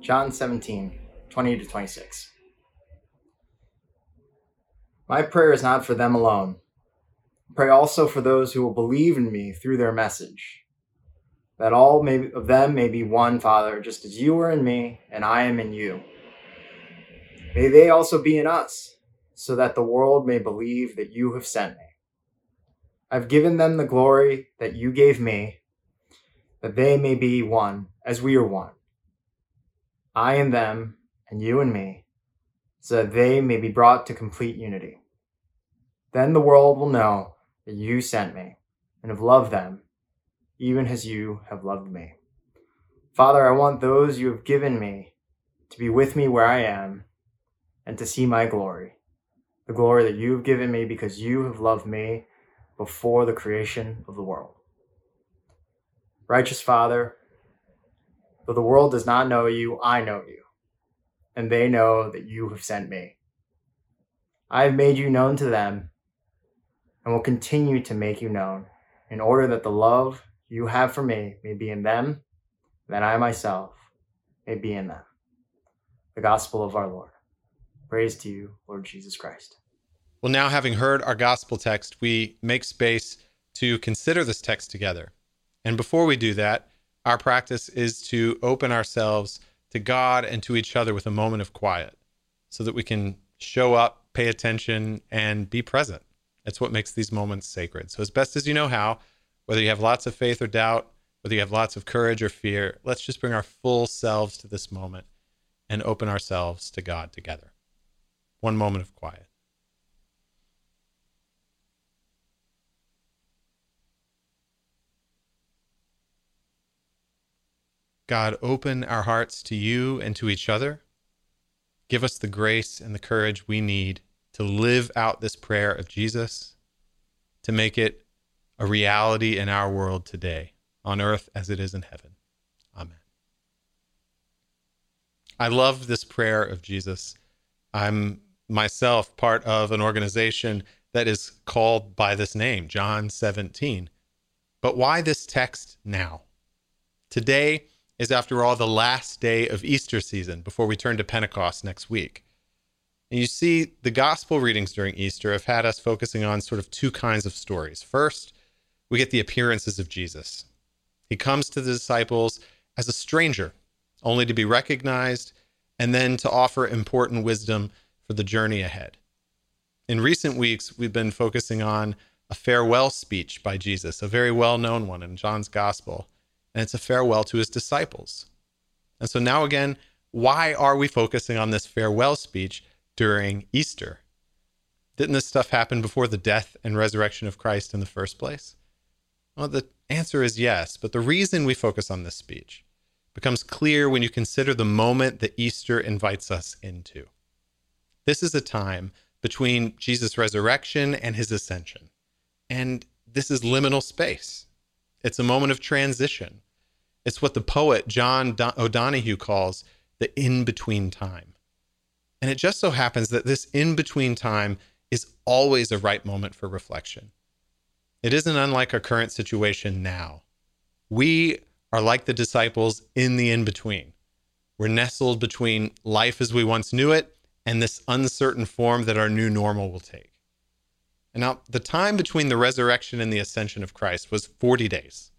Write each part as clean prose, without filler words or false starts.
John 17, 20-26. My prayer is not for them alone. I pray also for those who will believe in me through their message, that of them may be one, Father, just as you are in me and I am in you. May they also be in us, so that the world may believe that you have sent me. I've given them the glory that you gave me, that they may be one as we are one. I and them, and you and me, so that they may be brought to complete unity. Then the world will know that you sent me, and have loved them, even as you have loved me. Father, I want those you have given me to be with me where I am, and to see my glory, the glory that you have given me because you have loved me before the creation of the world. Righteous Father, though the world does not know you, I know you, and they know that you have sent me. I have made you known to them, and will continue to make you known, in order that the love you have for me may be in them, and that I myself may be in them. The Gospel of our Lord. Praise to you, Lord Jesus Christ. Well, now having heard our Gospel text, we make space to consider this text together. And before we do that, our practice is to open ourselves to God and to each other with a moment of quiet so that we can show up, pay attention, and be present. That's what makes these moments sacred. So as best as you know how, whether you have lots of faith or doubt, whether you have lots of courage or fear, let's just bring our full selves to this moment and open ourselves to God together. One moment of quiet. God, open our hearts to you and to each other. Give us the grace and the courage we need to live out this prayer of Jesus, to make it a reality in our world today, on earth as it is in heaven. Amen. I love this prayer of Jesus. I'm myself part of an organization that is called by this name, John 17. But why this text now? Today is, after all, the last day of Easter season before we turn to Pentecost next week. And you see, the gospel readings during Easter have had us focusing on sort of two kinds of stories. First, we get the appearances of Jesus. He comes to the disciples as a stranger, only to be recognized, and then to offer important wisdom for the journey ahead. In recent weeks, we've been focusing on a farewell speech by Jesus, a very well-known one in John's gospel. And it's a farewell to his disciples. And so now again, why are we focusing on this farewell speech during Easter? Didn't this stuff happen before the death and resurrection of Christ in the first place? Well, the answer is yes, but the reason we focus on this speech becomes clear when you consider the moment that Easter invites us into. This is a time between Jesus' resurrection and his ascension. And this is liminal space. It's a moment of transition. It's what the poet John O'Donohue calls the in-between time. And it just so happens that this in-between time is always a right moment for reflection. It isn't unlike our current situation now. We are like the disciples in the in-between. We're nestled between life as we once knew it and this uncertain form that our new normal will take. And now, the time between the resurrection and the ascension of Christ was 40 days.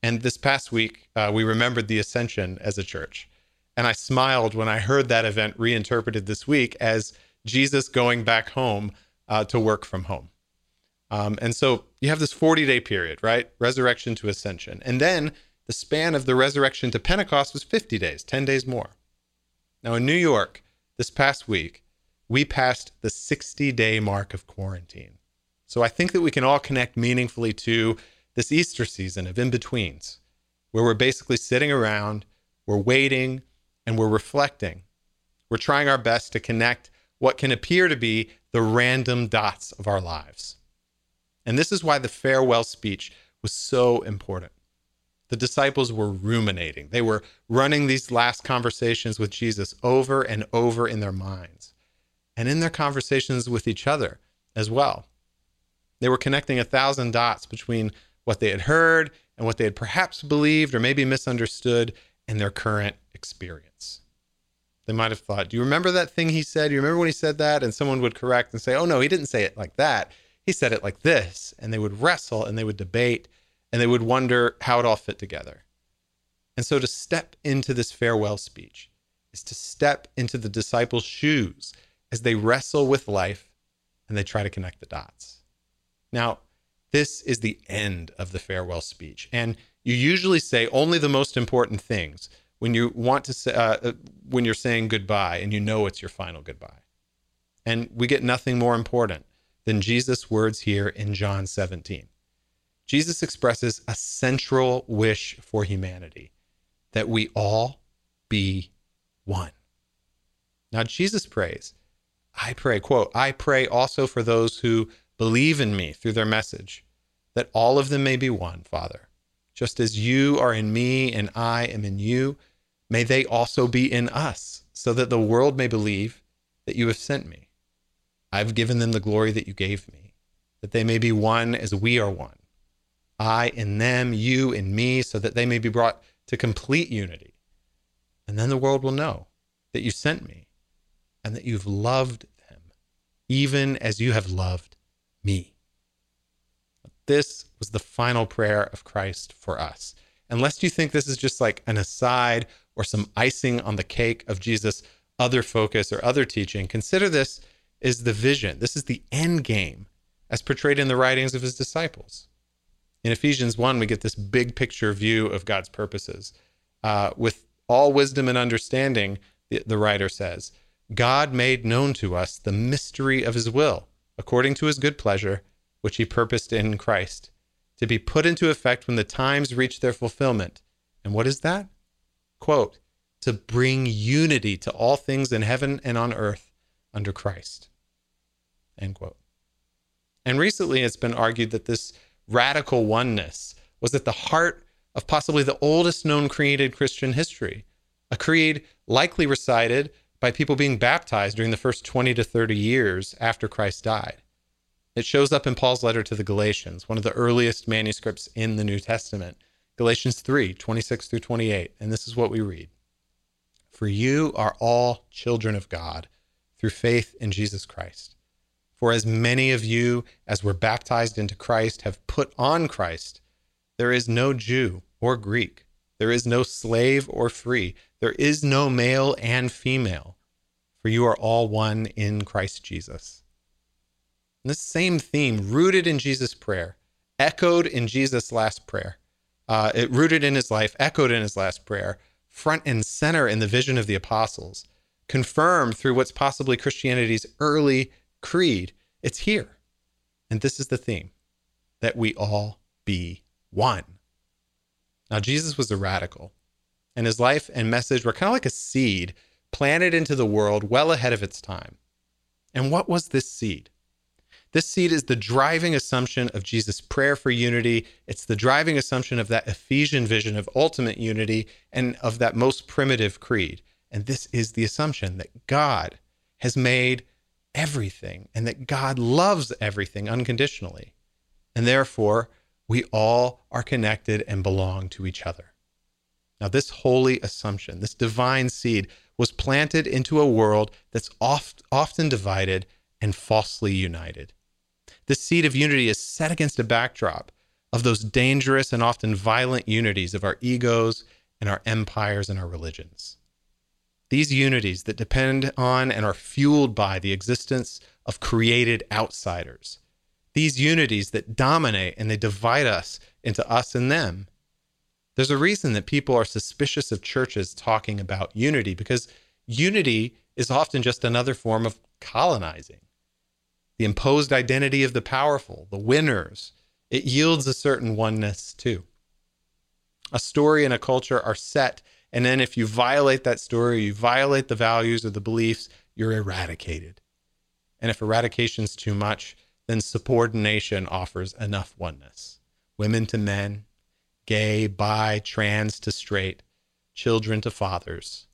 And this past week, we remembered the ascension as a church. And I smiled when I heard that event reinterpreted this week as Jesus going back home to work from home. And so you have this 40-day period, right? Resurrection to ascension. And then the span of the resurrection to Pentecost was 50 days, 10 days more. Now, in New York, this past week, we passed the 60-day mark of quarantine. So I think that we can all connect meaningfully to this Easter season of in-betweens. where we're basically sitting around, we're waiting, and we're reflecting. We're trying our best to connect what can appear to be the random dots of our lives. And this is why the farewell speech was so important. The disciples were ruminating. They were running these last conversations with Jesus over and over in their minds, and in their conversations with each other as well. They were connecting 1,000 dots between what they had heard and what they had perhaps believed or maybe misunderstood in their current experience. They might have thought, do you remember that thing he said? Do you remember when he said that? And someone would correct and say, oh no, he didn't say it like that. He said it like this. And they would wrestle and they would debate and they would wonder how it all fit together. And so to step into this farewell speech is to step into the disciples' shoes as they wrestle with life and they try to connect the dots. Now, this is the end of the farewell speech. And you usually say only the most important things when you want to say, when you're saying goodbye and you know it's your final goodbye. And we get nothing more important than Jesus' words here in John 17. Jesus expresses a central wish for humanity, that we all be one. Now Jesus prays, I pray, quote, I pray also for those who believe in me through their message, that all of them may be one, Father. Just as you are in me and I am in you, may they also be in us, so that the world may believe that you have sent me. I've given them the glory that you gave me, that they may be one as we are one. I in them, you in me, so that they may be brought to complete unity. And then the world will know that you sent me and that you've loved them, even as you have loved me. This was the final prayer of Christ for us. Unless you think this is just like an aside or some icing on the cake of Jesus' other focus or other teaching, consider this is the vision. This is the end game as portrayed in the writings of his disciples. In Ephesians 1, we get this big picture view of God's purposes. With all wisdom and understanding, the writer says, God made known to us the mystery of his will, according to his good pleasure, which he purposed in Christ, to be put into effect when the times reach their fulfillment. And what is that? Quote, to bring unity to all things in heaven and on earth under Christ. End quote. And recently it's been argued that this radical oneness was at the heart of possibly the oldest known created Christian history, a creed likely recited by people being baptized during the first 20 to 30 years after Christ died. It shows up in Paul's letter to the Galatians, one of the earliest manuscripts in the New Testament, Galatians 3, 26 through 28. And this is what we read. For you are all children of God through faith in Jesus Christ. For as many of you as were baptized into Christ have put on Christ. There is no Jew or Greek. There is no slave or free. There is no male and female. For you are all one in Christ Jesus. And this same theme rooted in Jesus' prayer, echoed in Jesus' last prayer. It rooted in his life, echoed in his last prayer, front and center in the vision of the apostles, confirmed through what's possibly Christianity's early creed. It's here. And this is the theme, that we all be one. Now, Jesus was a radical, and his life and message were kind of like a seed planted into the world well ahead of its time. And what was this seed? This seed is the driving assumption of Jesus' prayer for unity. It's the driving assumption of that Ephesian vision of ultimate unity and of that most primitive creed. And this is the assumption that God has made everything and that God loves everything unconditionally. And therefore, we all are connected and belong to each other. Now, this holy assumption, this divine seed, was planted into a world that's often divided and falsely united. This seed of unity is set against a backdrop of those dangerous and often violent unities of our egos and our empires and our religions. These unities that depend on and are fueled by the existence of created outsiders. These unities that dominate and they divide us into us and them. There's a reason that people are suspicious of churches talking about unity, because unity is often just another form of colonizing. The imposed identity of the powerful, the winners, it yields a certain oneness too. a story and a culture are set. And then if you violate that story, you violate the values or the beliefs, you're eradicated. And if eradication's too much, then subordination offers enough oneness. Women to men, gay, bi, trans to straight, children to fathers.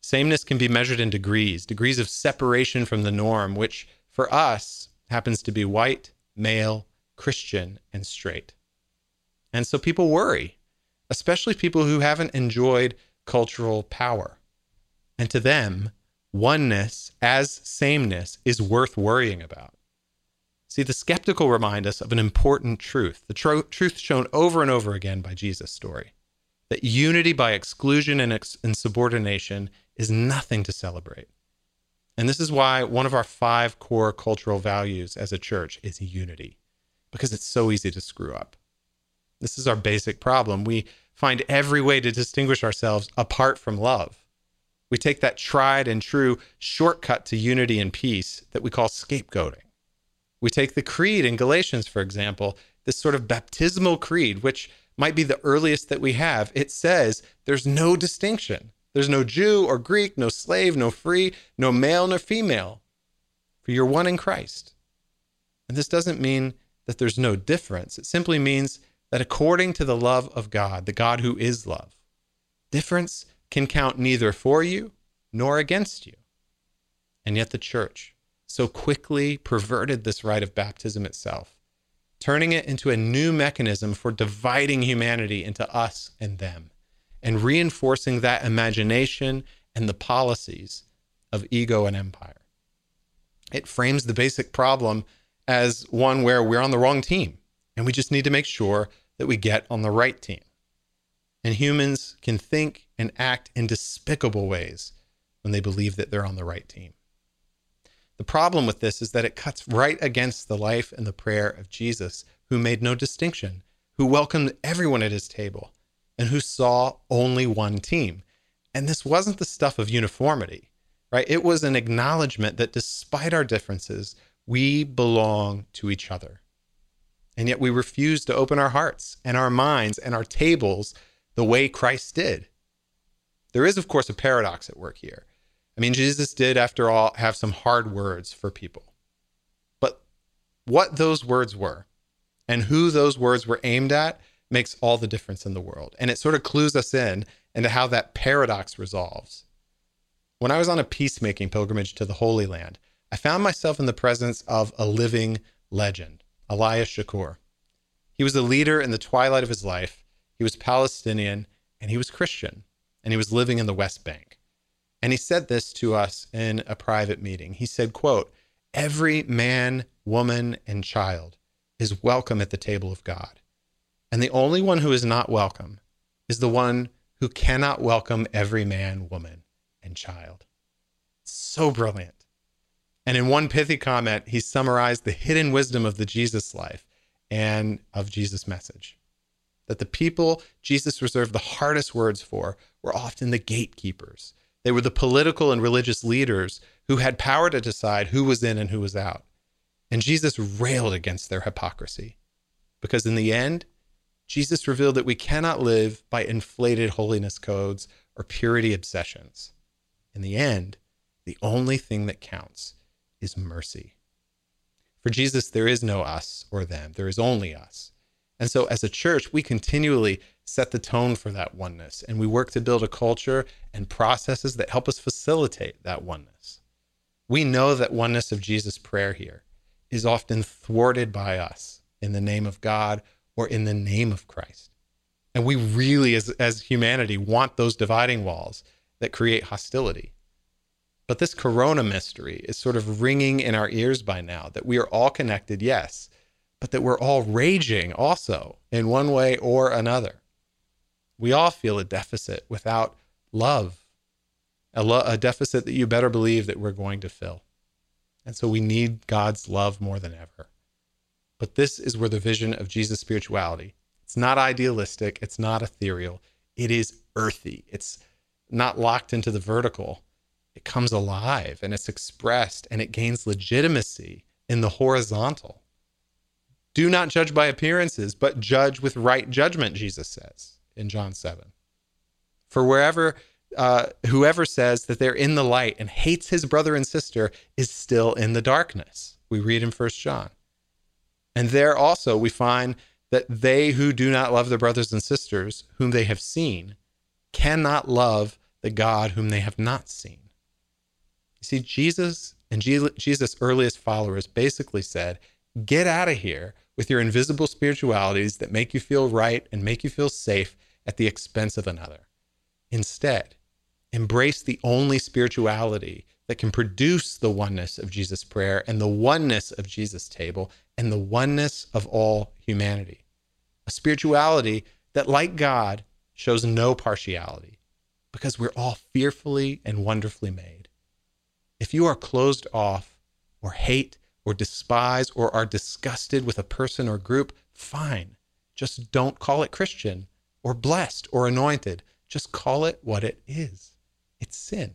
Sameness can be measured in degrees, degrees of separation from the norm, which for us happens to be white, male, Christian, and straight. And so people worry, especially people who haven't enjoyed cultural power. And to them, oneness as sameness is worth worrying about. See, the skeptical remind us of an important truth, the truth shown over and over again by Jesus' story, that unity by exclusion and insubordination is nothing to celebrate. And this is why one of our 5 core cultural values as a church is unity, because it's so easy to screw up. This is our basic problem. We find every way to distinguish ourselves apart from love. We take that tried and true shortcut to unity and peace that we call scapegoating. We take the creed in Galatians, for example, this sort of baptismal creed, which might be the earliest that we have. It says there's no distinction. There's no Jew or Greek, no slave, no free, no male, nor female, for you're one in Christ. And this doesn't mean that there's no difference. It simply means that according to the love of God, the God who is love, difference can count neither for you nor against you. And yet the church so quickly perverted this rite of baptism itself, turning it into a new mechanism for dividing humanity into us and them, and reinforcing that imagination and the policies of ego and empire. It frames the basic problem as one where we're on the wrong team, and we just need to make sure that we get on the right team. And humans can think and act in despicable ways when they believe that they're on the right team. The problem with this is that it cuts right against the life and the prayer of Jesus, who made no distinction, who welcomed everyone at his table, and who saw only one team. And this wasn't the stuff of uniformity, right? It was an acknowledgement that despite our differences, we belong to each other. And yet we refuse to open our hearts and our minds and our tables the way Christ did. There is, of course, a paradox at work here. I mean, Jesus did, after all, have some hard words for people. But what those words were and who those words were aimed at makes all the difference in the world. And it sort of clues us in into how that paradox resolves. When I was on a peacemaking pilgrimage to the Holy Land, I found myself in the presence of a living legend, Elias Shakour. He was a leader in the twilight of his life. He was Palestinian, and he was Christian, and he was living in the West Bank. And he said this to us in a private meeting. He said, quote, "Every man, woman, and child is welcome at the table of God. And the only one who is not welcome is the one who cannot welcome every man, woman, and child." So brilliant. And in one pithy comment, he summarized the hidden wisdom of the Jesus life and of Jesus' message, that the people Jesus reserved the hardest words for were often the gatekeepers. They were the political and religious leaders who had power to decide who was in and who was out. And Jesus railed against their hypocrisy, because in the end, Jesus revealed that we cannot live by inflated holiness codes or purity obsessions. In the end, the only thing that counts is mercy. For Jesus, there is no us or them. There is only us. And so as a church, we continually set the tone for that oneness, and we work to build a culture and processes that help us facilitate that oneness. We know that oneness of Jesus' prayer here is often thwarted by us in the name of God or in the name of Christ. And we really, as humanity, want those dividing walls that create hostility. But this corona mystery is sort of ringing in our ears by now, that we are all connected, yes, but that we're all raging also in one way or another. We all feel a deficit without love, a deficit that you better believe that we're going to fill. And so we need God's love more than ever. But this is where the vision of Jesus' spirituality, it's not idealistic, it's not ethereal, it is earthy. It's not locked into the vertical. It comes alive and it's expressed and it gains legitimacy in the horizontal. Do not judge by appearances, but judge with right judgment, Jesus says. in John 7. For whoever says that they're in the light and hates his brother and sister is still in the darkness. We read in 1 John. And there also we find that they who do not love their brothers and sisters whom they have seen cannot love the God whom they have not seen. You see, Jesus and Jesus' earliest followers basically said, get out of here with your invisible spiritualities that make you feel right and make you feel safe at the expense of another. Instead, embrace the only spirituality that can produce the oneness of Jesus' prayer and the oneness of Jesus' table and the oneness of all humanity. A spirituality that, like God, shows no partiality because we're all fearfully and wonderfully made. If you are closed off or hate or despise or are disgusted with a person or group, fine. Just don't call it Christian or blessed or anointed. Just call it what it is. It's sin.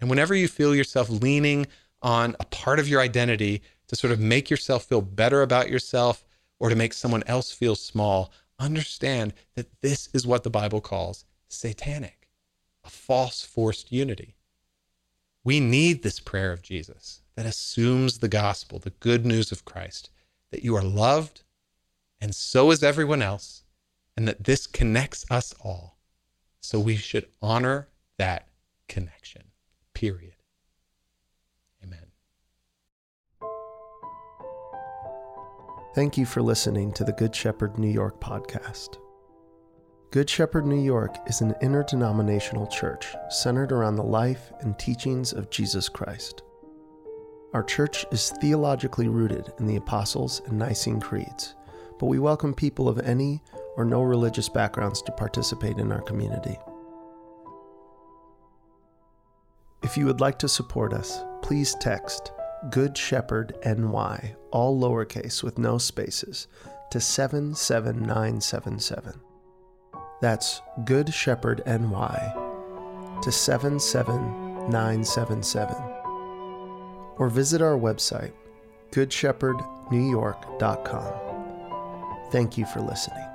And whenever you feel yourself leaning on a part of your identity to sort of make yourself feel better about yourself or to make someone else feel small, understand that this is what the Bible calls satanic, a false forced unity. We need this prayer of Jesus that assumes the gospel, the good news of Christ, that you are loved and so is everyone else, and that this connects us all. So we should honor that connection. Period. Amen. Thank you for listening to the Good Shepherd New York podcast. Good Shepherd New York is an interdenominational church centered around the life and teachings of Jesus Christ. Our church is theologically rooted in the Apostles' and Nicene Creeds, but we welcome people of any or no religious backgrounds to participate in our community. If you would like to support us, please text Good Shepherd NY, all lowercase with no spaces, to 77977. That's Good Shepherd NY to 77977. Or visit our website, goodshepherdnewyork.com. Thank you for listening.